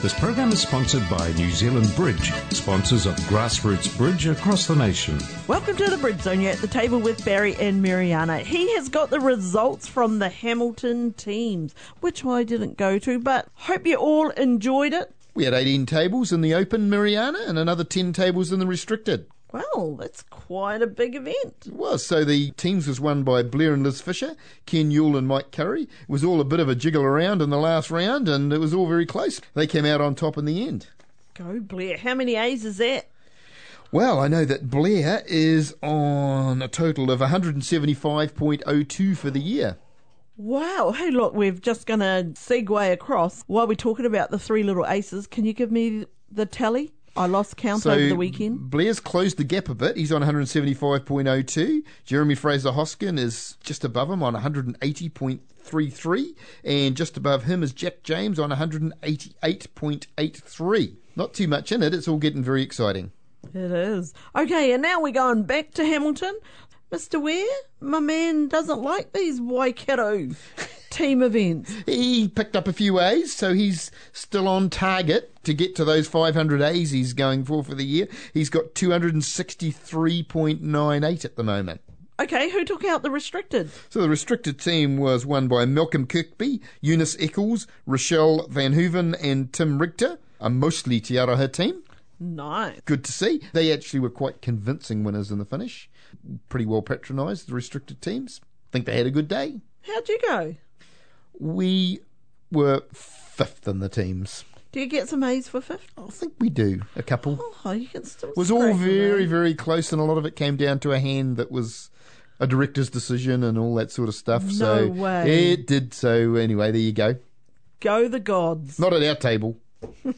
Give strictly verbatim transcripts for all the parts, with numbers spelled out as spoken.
This program is sponsored by New Zealand Bridge, sponsors of Grassroots Bridge across the nation. Welcome to The Bridge Zone. You're at the table with Barry and Mariana. He has got the results from the Hamilton teams, which I didn't go to, but hope you all enjoyed it. We had eighteen tables in the open, Mariana, and another ten tables in the restricted. Well, that's quite a big event. It was. So the teams was won by Blair and Liz Fisher, Ken Yule and Mike Curry. It was all a bit of a jiggle around in the last round, and it was all very close. They came out on top in the end. Go, Blair. How many A's is that? Well, I know that Blair is on a total of one seventy-five point oh two for the year. Wow. Hey, look, we're just going to segue across. While we're talking about the three little aces, can you give me the tally? I lost count so over the weekend. Blair's closed the gap a bit. He's on one seventy-five point oh two. Jeremy Fraser Hoskin is just above him on one eighty point three three. And just above him is Jack James on one eighty-eight point eight three. Not too much in it. It's all getting very exciting. It is. Okay, and now we're going back to Hamilton. Mister Ware, my man doesn't like these Waikato team events. He picked up a few A's, so he's still on target to get to those five hundred A's he's going for for the year. He's got two sixty-three point nine eight at the moment. Okay, who took out the restricted? So the restricted team was won by Malcolm Kirkby, Eunice Eccles, Rochelle Van Hooven and Tim Richter, a mostly Te Araha team. Nice. Good to see. They actually were quite convincing winners in the finish. Pretty well patronised, the restricted teams. Think they had a good day. How'd you go? We were fifth in the teams. Do you get some A's for fifth? I think we do, a couple. Oh, you can still. It was all very, around. very close, and a lot of it came down to a hand that was a director's decision and all that sort of stuff. No so way. It did. So anyway, there you go. Go the gods. Not at our table. It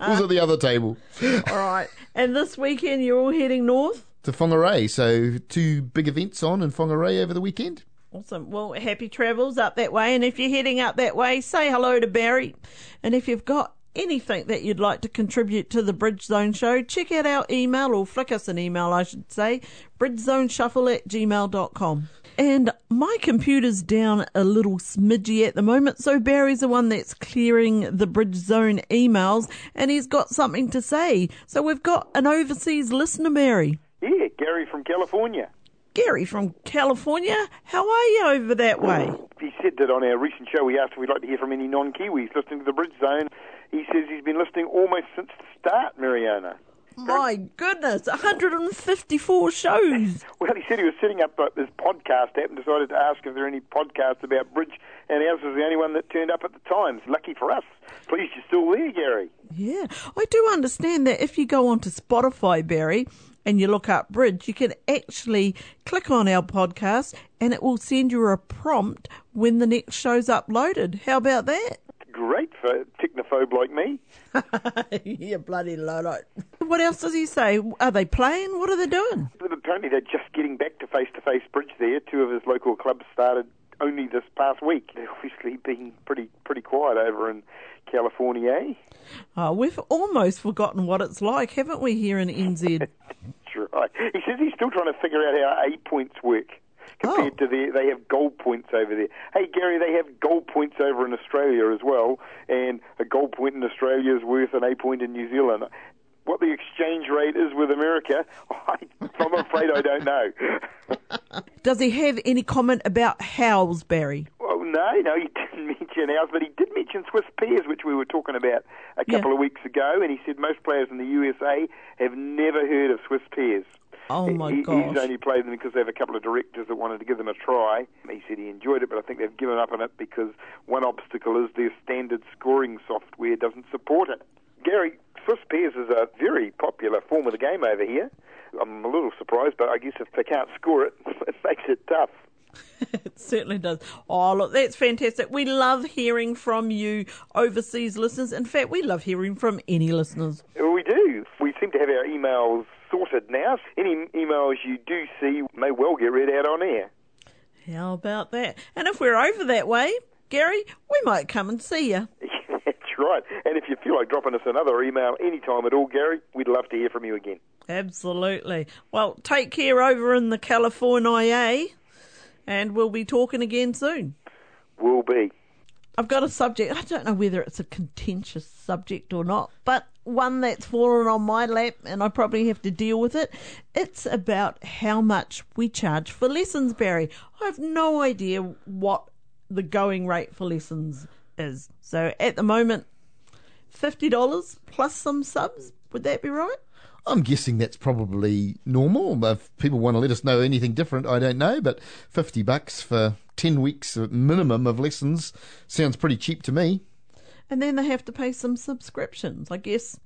was at the other table. All right. And this weekend, you're all heading north? To Whangarei. So two big events on in Whangarei over the weekend. Awesome. Well, happy travels up that way. And if you're heading up that way, say hello to Barry. And if you've got anything that you'd like to contribute to the Bridge Zone show, check out our email, or flick us an email, I should say, bridgezoneshuffle at gmail dot com. And my computer's down a little smidgy at the moment, so Barry's the one that's clearing the Bridge Zone emails, and he's got something to say. So we've got an overseas listener, Mary. Yeah, Gary from California. Gary from California, how are you over that way? He said that on our recent show we asked if we'd like to hear from any non-Kiwis listening to the Bridge Zone. He says he's been listening almost since the start, Mariana. My goodness, one hundred fifty-four shows. Well, he said he was setting up this podcast app and decided to ask if there are any podcasts about Bridge, and ours was the only one that turned up at the time. So lucky for us. Please, you're still there, Gary. Yeah, I do understand that if you go onto Spotify, Barry, and you look up Bridge, you can actually click on our podcast and it will send you a prompt when the next show's uploaded. How about that? Great for a technophobe like me. You bloody lowlife. What else does he say? Are they playing? What are they doing? Apparently they're just getting back to face-to-face Bridge there. Two of his local clubs started only this past week. They've obviously been pretty pretty quiet over in California, eh? Oh, we've almost forgotten what it's like, haven't we, here in N Z? That's right. He says he's still trying to figure out how A points work compared oh. to the, they have goal points over there. Hey, Gary, they have goal points over in Australia as well, and a goal point in Australia is worth an A point in New Zealand. What the exchange rate is with America, I, I'm afraid I don't know. Does he have any comment about howls, Barry? Well, no, no, he didn't mention ours, but he did mention Swiss Pairs, which we were talking about a couple yeah. of weeks ago, and he said most players in the U S A have never heard of Swiss Pairs. Oh, my he, gosh. He's only played them because they have a couple of directors that wanted to give them a try. He said he enjoyed it, but I think they've given up on it because one obstacle is their standard scoring software doesn't support it. Gary, Swiss Pairs is a very popular form of the game over here. I'm a little surprised, but I guess if they can't score it, it makes it tough. It certainly does. Oh, look, that's fantastic. We love hearing from you overseas listeners. In fact, we love hearing from any listeners. We do. We seem to have our emails sorted now. Any emails you do see may well get read out on air. How about that? And if we're over that way, Gary, we might come and see you. That's right. And if you feel like dropping us another email any time at all, Gary, we'd love to hear from you again. Absolutely. Well, take care over in the California. And we'll be talking again soon. Will be. I've got a subject. I don't know whether it's a contentious subject or not, but one that's fallen on my lap and I probably have to deal with it. It's about how much we charge for lessons, Barry. I have no idea what the going rate for lessons is. So at the moment, fifty dollars plus some subs. Would that be right? I'm guessing that's probably normal. If people want to let us know anything different, I don't know, but fifty bucks for ten weeks minimum of lessons sounds pretty cheap to me. And then they have to pay some subscriptions. I guess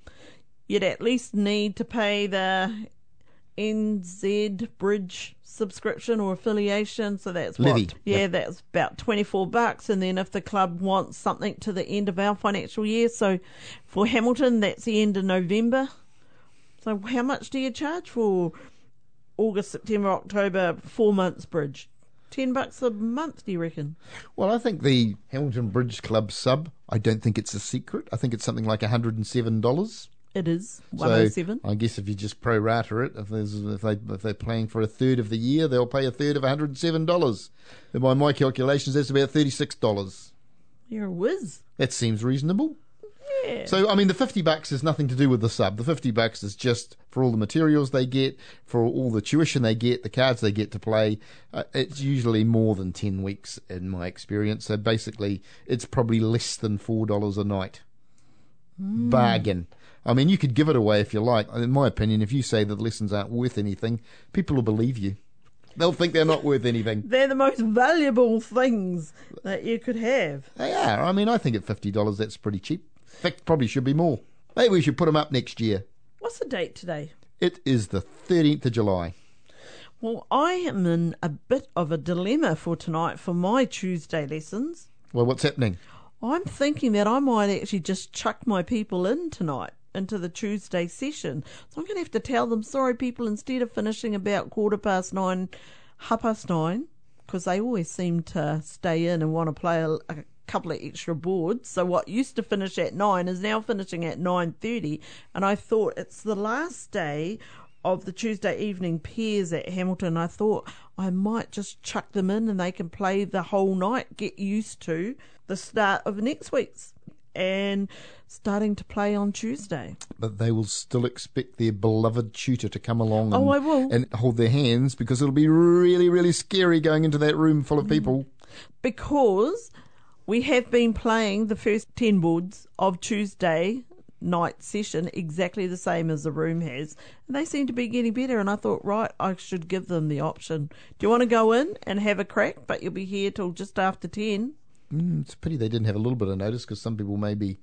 you'd at least need to pay the N Z Bridge subscription or affiliation, so that's Levy. what? Yeah, yep. That's about twenty-four bucks. And then if the club wants something to the end of our financial year, so for Hamilton, that's the end of November. So how much do you charge for August, September, October, four months bridge? Ten bucks a month, do you reckon? Well, I think the Hamilton Bridge Club sub, I don't think it's a secret. I think it's something like one hundred seven dollars. It is, one hundred seven dollars. So I guess if you just pro-rata it, if, there's, if, they, if they're playing for a third of the year, they'll pay a third of one hundred seven dollars. And by my calculations, that's about thirty-six dollars. You're a whiz. That seems reasonable. Yeah. So, I mean, the fifty bucks is nothing to do with the sub. The fifty bucks is just for all the materials they get, for all the tuition they get, the cards they get to play. Uh, it's usually more than ten weeks in my experience. So basically, it's probably less than four dollars a night. Mm. Bargain. I mean, you could give it away if you like. In my opinion, if you say that the lessons aren't worth anything, people will believe you. They'll think they're not worth anything. They're the most valuable things that you could have. They are. I mean, I think at fifty dollars, that's pretty cheap. In fact, probably should be more. Maybe we should put them up next year. What's the date today? It is the thirteenth of July. Well, I am in a bit of a dilemma for tonight for my Tuesday lessons. Well, what's happening? I'm thinking that I might actually just chuck my people in tonight into the Tuesday session. So I'm going to have to tell them, sorry people, instead of finishing about quarter past nine, half past nine, because they always seem to stay in and want to play a, a couple of extra boards, so what used to finish at nine is now finishing at nine thirty, and I thought it's the last day of the Tuesday evening pairs at Hamilton. I thought I might just chuck them in and they can play the whole night, get used to the start of next week's and starting to play on Tuesday. But they will still expect their beloved tutor to come along and, oh, I will. and hold their hands, because it'll be really, really scary going into that room full of people. Because we have been playing the first ten boards of Tuesday night session exactly the same as the room has. And they seem to be getting better, and I thought, right, I should give them the option. Do you want to go in and have a crack, but you'll be here till just after ten? Mm, it's a pity they didn't have a little bit of notice, because some people may be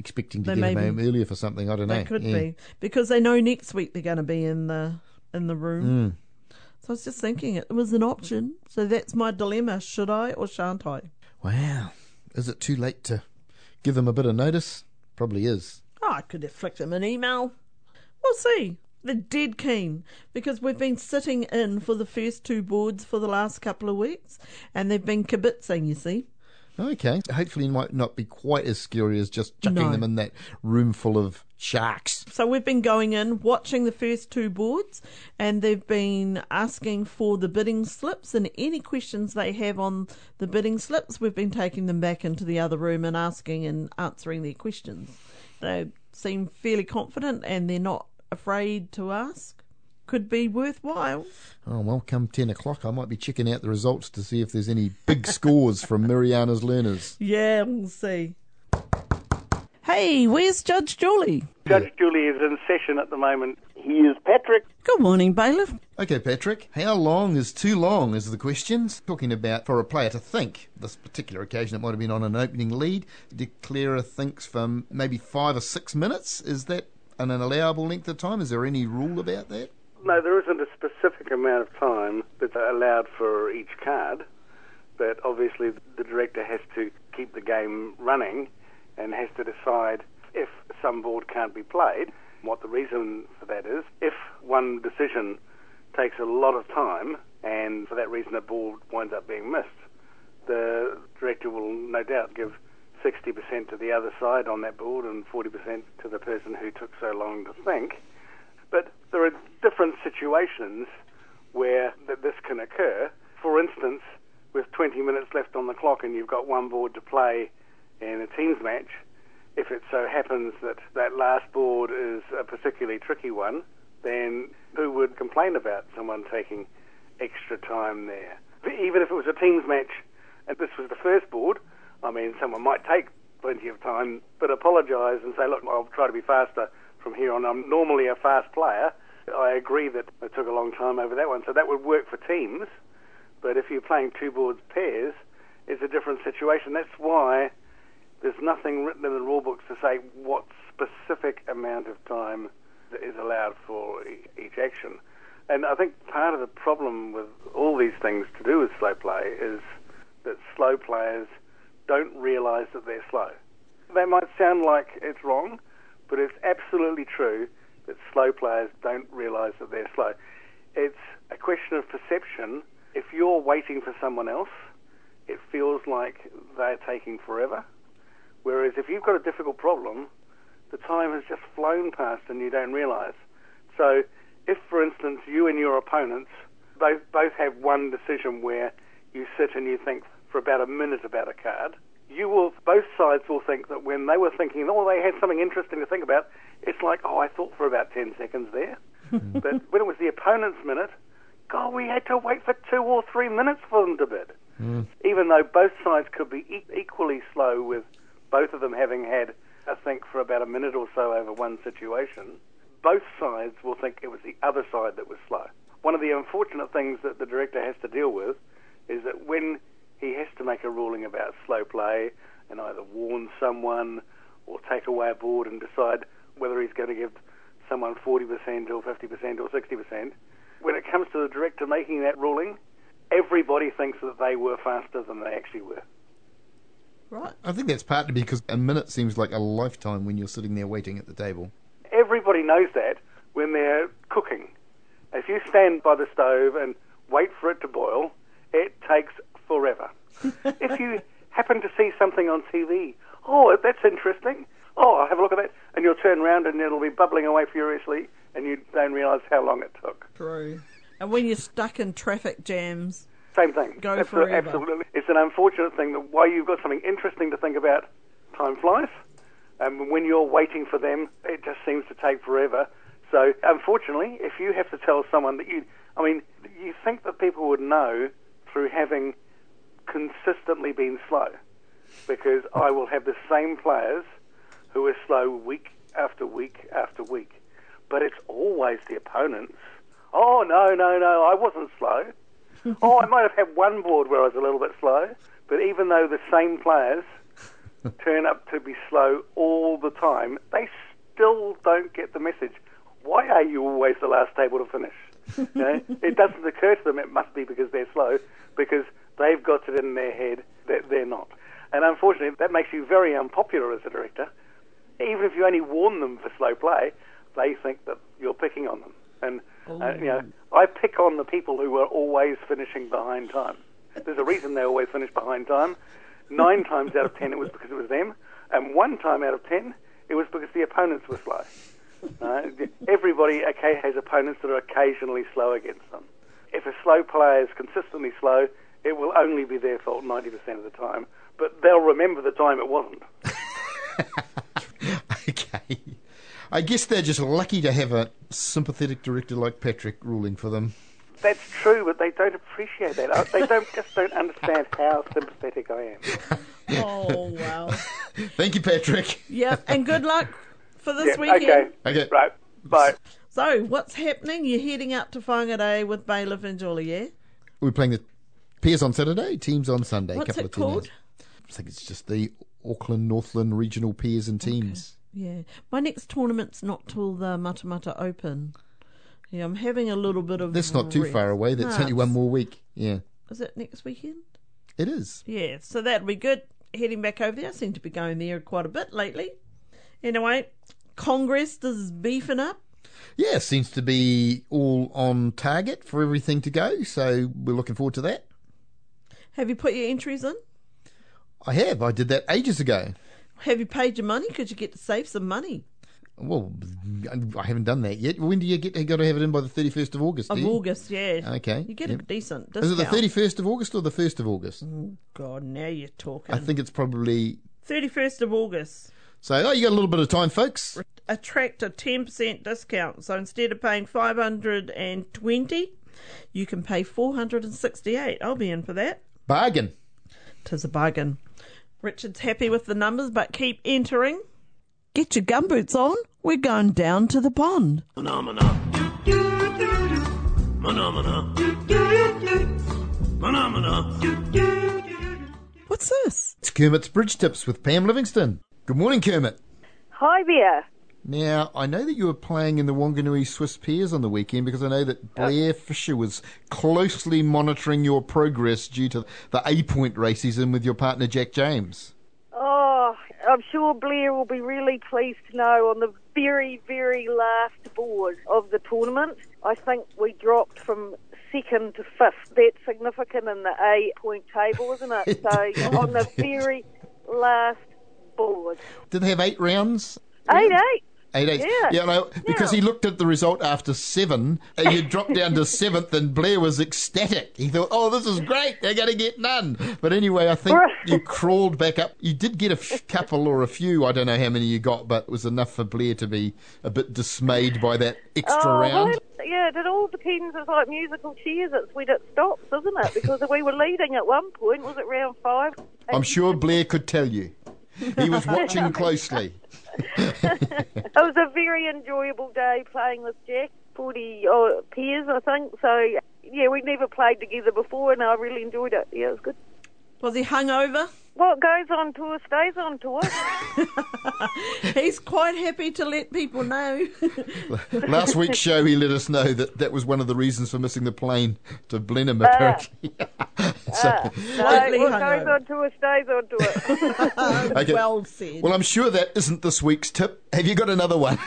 expecting to they get them home earlier for something, I don't they know. They could yeah. be, because they know next week they're going to be in the, in the room. Mm. So I was just thinking it was an option. So that's my dilemma, should I or shan't I? Wow. Is it too late to give them a bit of notice? Probably is. Oh, I could flick them an email. We'll see. They're dead keen, because we've been sitting in for the first two boards for the last couple of weeks, and they've been kibitzing, you see. Okay. Hopefully it might not be quite as scary as just chucking no. them in that room full of sharks. So we've been going in, watching the first two boards, and they've been asking for the bidding slips, and any questions they have on the bidding slips, we've been taking them back into the other room and asking and answering their questions. They seem fairly confident, and they're not afraid to ask. Could be worthwhile. Oh, well, come ten o'clock, I might be checking out the results to see if there's any big scores from Mariana's learners. Yeah, we'll see. Hey, where's Judge Julie? Judge yeah. Julie is in session at the moment. Here's Patrick. Good morning, bailiff. Okay, Patrick. How long is too long is the question. Talking about for a player to think. This particular occasion, it might have been on an opening lead. Declarer thinks for maybe five or six minutes. Is that an allowable length of time? Is there any rule about that? No, there isn't a specific amount of time that's allowed for each card, but obviously the director has to keep the game running and has to decide if some board can't be played, what the reason for that is. If one decision takes a lot of time and for that reason a ball winds up being missed, the director will no doubt give sixty percent to the other side on that board and forty percent to the person who took so long to think. But there are different situations where that this can occur. For instance, with twenty minutes left on the clock and you've got one board to play in a teams match, if it so happens that that last board is a particularly tricky one, then who would complain about someone taking extra time there? But even if it was a teams match and this was the first board, I mean, someone might take plenty of time, but apologise and say, look, I'll try to be faster from here on. I'm normally a fast player. I agree that it took a long time over that one. So that would work for teams. But if you're playing two boards pairs, it's a different situation. That's why there's nothing written in the rule books to say what specific amount of time is allowed for each action. And I think part of the problem with all these things to do with slow play is that slow players don't realise that they're slow. They might sound like it's wrong, but it's absolutely true that slow players don't realise that they're slow. It's a question of perception. If you're waiting for someone else, it feels like they're taking forever. Whereas if you've got a difficult problem, the time has just flown past and you don't realise. So if, for instance, you and your opponents both, both have one decision where you sit and you think for about a minute about a card, you will, both sides will think that when they were thinking, oh, they had something interesting to think about, it's like, oh, I thought for about ten seconds there. But when it was the opponent's minute, God, we had to wait for two or three minutes for them to bid. Mm. Even though both sides could be e- equally slow with both of them having had a think for about a minute or so over one situation, both sides will think it was the other side that was slow. One of the unfortunate things that the director has to deal with is that when he has to make a ruling about slow play and either warn someone or take away a board and decide whether he's going to give someone forty percent or fifty percent or sixty percent. When it comes to the director making that ruling, everybody thinks that they were faster than they actually were. Right. I think that's partly because a minute seems like a lifetime when you're sitting there waiting at the table. Everybody knows that when they're cooking. If you stand by the stove and wait for it to boil, it takes forever. If you happen to see something on T V, oh, that's interesting, oh, I'll have a look at that, and you'll turn around and it'll be bubbling away furiously and you don't realise how long it took. True. And when you're stuck in traffic jams, same thing. Go Absol- forever. Absolutely. It's an unfortunate thing that while you've got something interesting to think about, time flies, and when you're waiting for them, it just seems to take forever. So, unfortunately, if you have to tell someone that you... I mean, you think that people would know through having consistently been slow, because I will have the same players who are slow week after week after week, but it's always the opponents. Oh, no, no, no, I wasn't slow. Oh, I might have had one board where I was a little bit slow, but even though the same players turn up to be slow all the time, they still don't get the message. Why are you always the last table to finish? You know, it doesn't occur to them it must be because they're slow, because they've got it in their head that they're not. And unfortunately, that makes you very unpopular as a director. Even if you only warn them for slow play, they think that you're picking on them. And, uh, you know, I pick on the people who are always finishing behind time. There's a reason they always finish behind time. Nine times out of ten, it was because it was them. And one time out of ten, it was because the opponents were slow. Uh, everybody okay, has opponents that are occasionally slow against them. If a slow player is consistently slow, it will only be their fault ninety percent of the time. But they'll remember the time it wasn't. Okay. I guess they're just lucky to have a sympathetic director like Patrick ruling for them. That's true, but they don't appreciate that. They don't just don't understand how sympathetic I am. Oh, wow. Thank you, Patrick. Yep, and good luck for this yep, weekend. Okay. okay, right, bye. So, what's happening? You're heading out to Whangarei with Bailiff and Julie, yeah? We're playing the pairs on Saturday, teams on Sunday. What's couple it of called? I think it's just the Auckland Northland Regional Pairs and Teams. Okay. Yeah, my next tournament's not till the Matamata Open, Yeah, I'm having a little bit of... That's not too rest. far away. That's no, only one more week. Yeah. Is it next weekend? It is. Yeah, so that'll be good. Heading back over there. I seem to be going there quite a bit lately. Anyway, Congress is beefing up. Yeah, seems to be all on target for everything to go, so we're looking forward to that. Have you put your entries in? I have. I did that ages ago. Have you paid your money? Could you get to save some money? Well, I haven't done that yet. When do you get? You got to have it in by the thirty-first of August. Of do you? August, yeah. Okay, you get yep. a decent discount. Is it the thirty-first of August or the first of August? Oh, God, now you're talking. I think it's probably thirty-first of August. So, oh, you got a little bit of time, folks. Attract a ten percent discount. So instead of paying five hundred and twenty, you can pay four hundred and sixty-eight. I'll be in for that. Bargain. 'Tis a bargain. Richard's happy with the numbers, but keep entering. Get your gumboots on. We're going down to the pond. Manamana. Manamana. Manamana. What's this? It's Kermit's Bridge Tips with Pam Livingston. Good morning, Kermit. Hi there. Now, I know that you were playing in the Whanganui Swiss Pairs on the weekend because I know that Blair Fisher was closely monitoring your progress due to the A-point race he's in with your partner Jack James. Oh, I'm sure Blair will be really pleased to know on the very, very last board of the tournament, I think we dropped from second to fifth. That's significant in the A-point table, isn't it? So on the very last board. Did they have eight rounds? Eight, eight. Eight, eight. Yeah, yeah no, because yeah. he looked at the result after seven, and you dropped down to seventh, and Blair was ecstatic. He thought, oh, this is great, they're going to get none. But anyway, I think you crawled back up. You did get a couple or a few, I don't know how many you got, but it was enough for Blair to be a bit dismayed by that extra oh, round. Well, it, yeah, it all depends. It's like musical chairs, it's when it stops, isn't it? Because we were leading at one point, was it round five? I'm sure Blair could tell you. He was watching closely. It was a very enjoyable day playing with Jack, forty oh, pairs I think, so yeah, we never played together before and I really enjoyed it. Yeah, it was good. Was he hungover? What goes on tour stays on tour. He's quite happy to let people know. Last week's show he let us know that that was one of the reasons for missing the plane to Blenheim, apparently. Uh, so, uh, no, what goes on tour stays on tour. Okay. Well said. Well, I'm sure that isn't this week's tip. Have you got another one?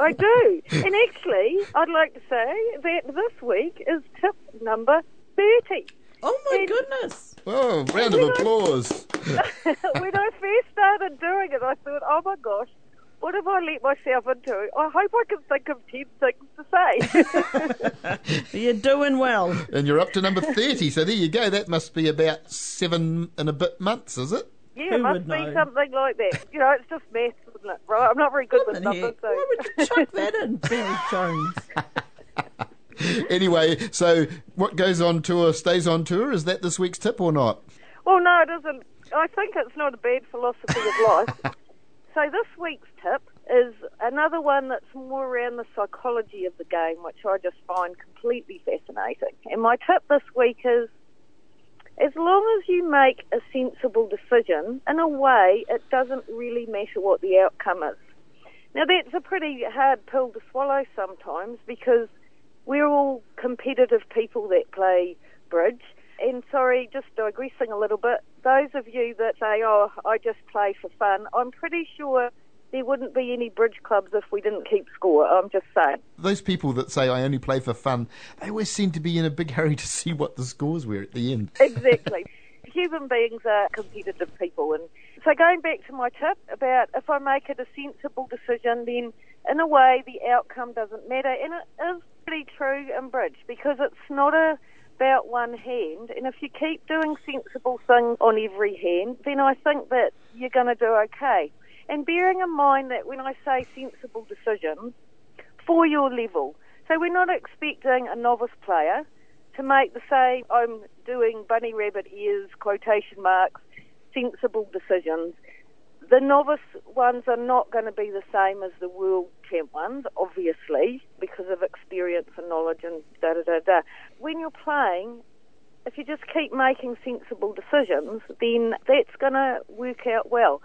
I do. And actually, I'd like to say that this week is tip number thirty. Oh, my and, goodness. Oh, round of applause. I, when I first started doing it, I thought, oh, my gosh, what have I let myself into? I hope I can think of ten things to say. You're doing well. And you're up to number thirty, so there you go. That must be about seven and a bit months, is it? Yeah, it must be know? something like that. You know, it's just maths, isn't it? Right? I'm not very good Come with numbers. So. Why would you chuck that in, Barry Jones? Anyway, so what goes on tour stays on tour. Is that this week's tip or not? Well, no, it isn't. I think it's not a bad philosophy of life. So this week's tip is another one that's more around the psychology of the game, which I just find completely fascinating. And my tip this week is, as long as you make a sensible decision, in a way, it doesn't really matter what the outcome is. Now, that's a pretty hard pill to swallow sometimes because we're all competitive people that play bridge. And sorry, just digressing a little bit, those of you that say, oh, I just play for fun, I'm pretty sure there wouldn't be any bridge clubs if we didn't keep score, I'm just saying. Those people that say, I only play for fun, they always seem to be in a big hurry to see what the scores were at the end. Exactly. Human beings are competitive people. And so going back to my tip about if I make it a sensible decision, then in a way the outcome doesn't matter. And it is true in bridge because it's not about one hand, and if you keep doing sensible things on every hand, then I think that you're going to do okay. And bearing in mind that when I say sensible decisions, for your level, so we're not expecting a novice player to make the same, I'm doing bunny rabbit ears, quotation marks, sensible decisions. The novice ones are not going to be the same as the world champ ones, obviously, because of experience and knowledge and da-da-da-da. When you're playing, if you just keep making sensible decisions, then that's going to work out well.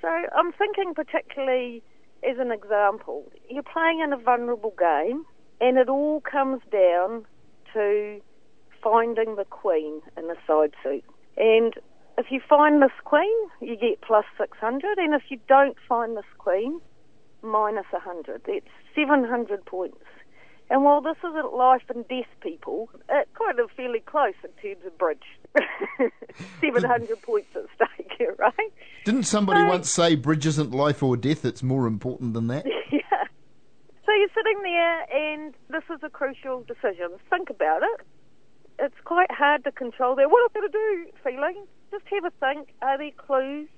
So I'm thinking particularly as an example, you're playing in a vulnerable game, And it all comes down to finding the queen in the side suit. And if you find this queen, you get plus six hundred, and if you don't find this queen, minus one hundred. That's seven hundred points. And while this isn't life and death, people, it's kind of fairly close in terms of bridge. seven hundred points at stake, right? Didn't somebody so, once say bridge isn't life or death, it's more important than that? Yeah. So you're sitting there, and this is a crucial decision. Think about it. It's quite hard to control that. What am I going to do feeling? Just have a think. Are there clues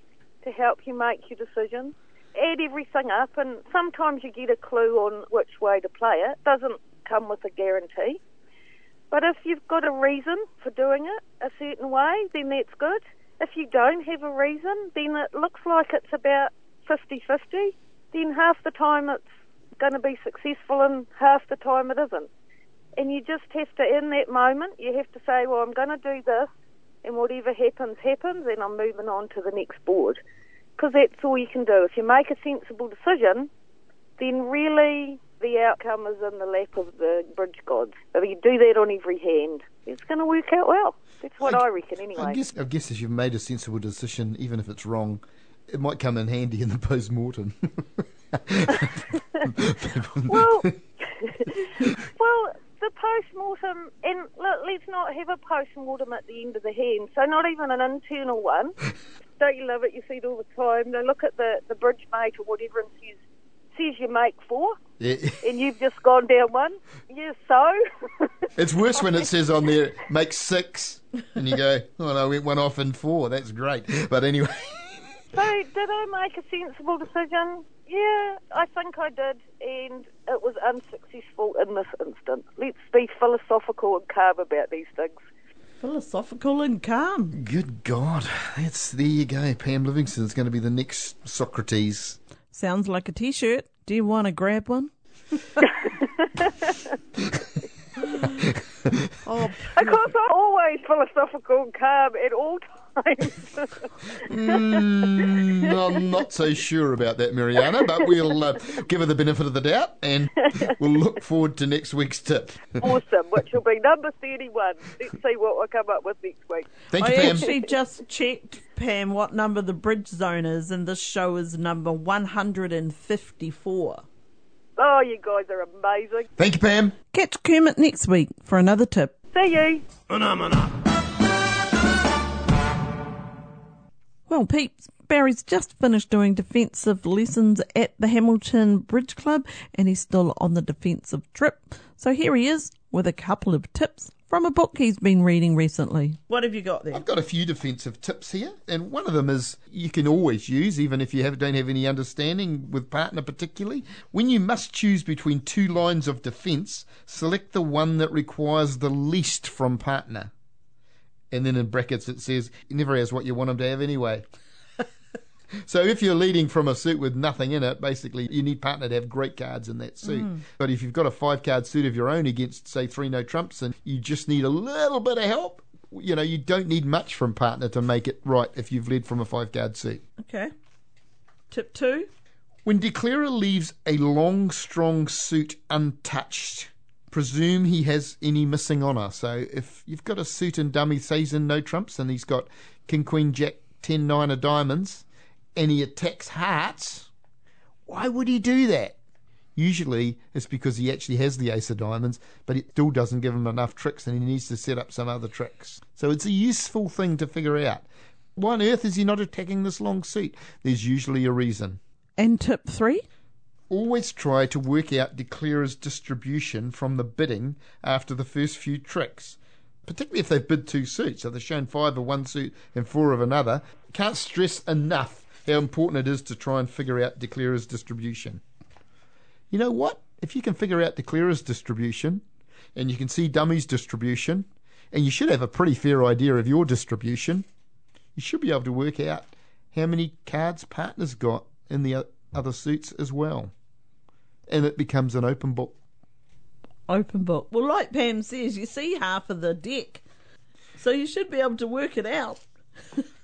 to help you make your decision? Add everything up, and sometimes you get a clue on which way to play it. Doesn't come with a guarantee. But if you've got a reason for doing it a certain way, then that's good. If you don't have a reason, then it looks like it's about fifty-fifty. Then half the time it's going to be successful and half the time it isn't. And you just have to, in that moment, you have to say, well, I'm going to do this, and whatever happens, happens, and I'm moving on to the next board. Because that's all you can do. If you make a sensible decision, then really the outcome is in the lap of the bridge gods. If you do that on every hand, it's going to work out well. That's what I, I reckon anyway. I guess, I guess if you've made a sensible decision, even if it's wrong, it might come in handy in the post-mortem. well, well, the post-mortem, and let's not have a post-mortem at the end of the hand, so not even an internal one. Don't you love it? You see it all the time. They look at the, the bridge mate or whatever and says, says you make four, yeah. And you've just gone down one. Yeah, so? It's worse when it says on there, make six, and you go, oh, no, I went one off in four. That's great. But anyway. So did I make a sensible decision? Yeah, I think I did, and it was unsuccessful in this instance. Let's be philosophical and calm about these things. Philosophical and calm. Good God. That's, there you go. Pam Livingston's going to be the next Socrates. Sounds like a T-shirt. Do you want to grab one? Oh, of course, I'm always philosophical and calm at all times. mm, I'm not so sure about that, Mariana, but we'll uh, give her the benefit of the doubt and we'll look forward to next week's tip. Awesome, which will be number thirty-one. Let's see what we'll come up with next week. Thank you, I Pam. I actually just checked, Pam, what number the Bridge Zone is, and this show is number one hundred fifty-four. Oh, you guys are amazing. Thank you, Pam. Catch Kermit next week for another tip. See you. Well, peeps, Barry's just finished doing defensive lessons at the Hamilton Bridge Club, and he's still on the defensive trip. So here he is with a couple of tips from a book he's been reading recently. What have you got there? I've got a few defensive tips here, and one of them is you can always use, even if you have, don't have any understanding with partner particularly. When you must choose between two lines of defence, select the one that requires the least from partner. And then in brackets it says, he never has what you want him to have anyway. So if you're leading from a suit with nothing in it, basically you need partner to have great cards in that suit. Mm. But if you've got a five-card suit of your own against, say, three no-trumps, and you just need a little bit of help, you know, you don't need much from partner to make it right if you've led from a five-card suit. Okay. Tip two? When declarer leaves a long, strong suit untouched, presume he has any missing honour. So if you've got a suit and dummy, say he's in no-trumps, and he's got king, queen, jack, ten, nine of diamonds, and he attacks hearts, why would he do that? Usually it's because he actually has the ace of diamonds, but it still doesn't give him enough tricks and he needs to set up some other tricks. So it's a useful thing to figure out. Why on earth is he not attacking this long suit? There's usually a reason. And tip three? Always try to work out declarer's distribution from the bidding after the first few tricks, particularly if they've bid two suits. So they've shown five of one suit and four of another. Can't stress enough how important it is to try and figure out declarer's distribution. You know what? If you can figure out declarer's distribution, and you can see dummy's distribution, and you should have a pretty fair idea of your distribution, you should be able to work out how many cards partner's got in the other suits as well. And it becomes an open book. Open book. Well, like Pam says, you see half of the deck, so you should be able to work it out.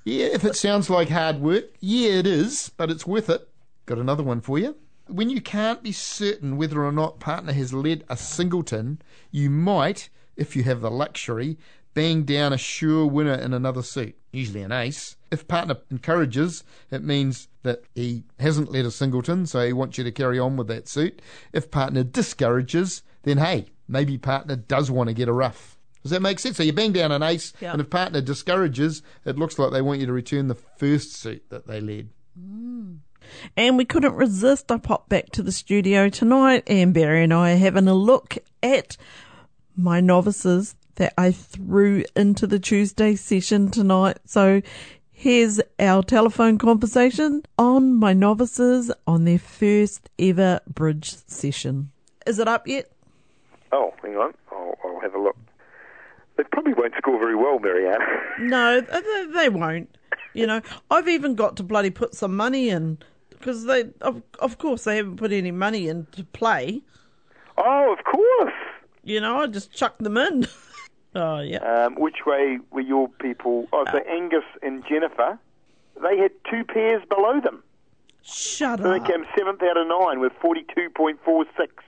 Yeah, if it sounds like hard work, yeah, it is, but it's worth it. Got another one for you. when you can't be certain whether or not partner has led a singleton, you might, if you have the luxury, bang down a sure winner in another suit, usually an ace. If partner encourages, it means that he hasn't led a singleton, so he wants you to carry on with that suit. If partner discourages, then hey, maybe partner does want to get a rough. Does that make sense? So you bang down an ace, yeah. And if partner discourages, it looks like they want you to return the first suit that they led. Mm. And we couldn't resist. I popped back to the studio tonight, and Barry and I are having a look at my novices that I threw into the Tuesday session tonight. So here's our telephone conversation on my novices on their first ever bridge session. Is it up yet? Oh, hang on. I'll, I'll have a look. They probably won't score very well, Mariana. No, they, they won't. You know, I've even got to bloody put some money in, because they, of, of course, they haven't put any money in to play. Oh, of course. You know, I just chuck them in. Oh, yeah. Um, which way were your people? Oh, so uh, Angus and Jennifer, they had two pairs below them. Shut so up. So they came seventh out of nine with forty-two point four six.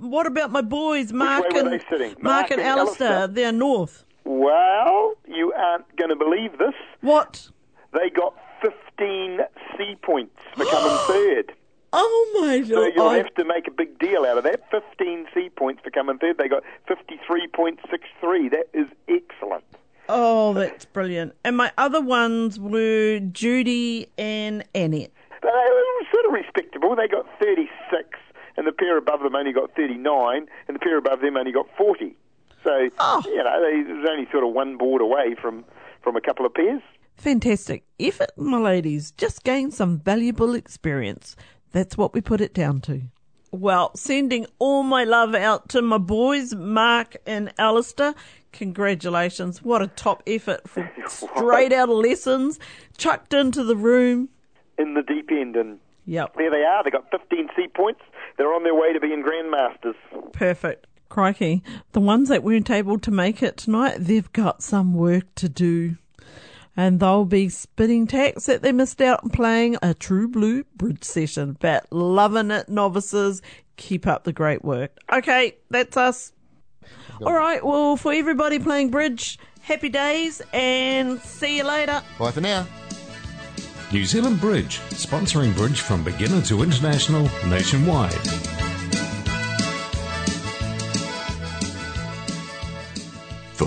What about my boys, Mark and, Mark Mark and, and Alistair? Alistair? They're north. Well, you aren't going to believe this. What? They got fifteen C points for coming third. Oh, my God. So you'll I... have to make a big deal out of that. fifteen C points for coming third. They got fifty-three point six three. That is excellent. Oh, that's brilliant. And my other ones were Judy and Annette. They were sort of respectable. They got thirty-six, and the pair above them only got thirty-nine, and the pair above them only got forty. So, oh. you know, they was only sort of one board away from, from a couple of pairs. Fantastic effort, my ladies. Just gained some valuable experience. That's what we put it down to. Well, sending all my love out to my boys, Mark and Alistair. Congratulations. What a top effort for straight out of lessons, chucked into the room. In the deep end, and yep. There they are. They got fifteen C points. They're on their way to being grandmasters. Perfect. Crikey. The ones that weren't able to make it tonight, they've got some work to do. And they'll be spitting tacks that they missed out on playing a true blue bridge session. But loving it, novices. Keep up the great work. Okay, that's us. All right, well, for everybody playing bridge, happy days and see you later. Bye for now. New Zealand Bridge, sponsoring bridge from beginner to international, nationwide. For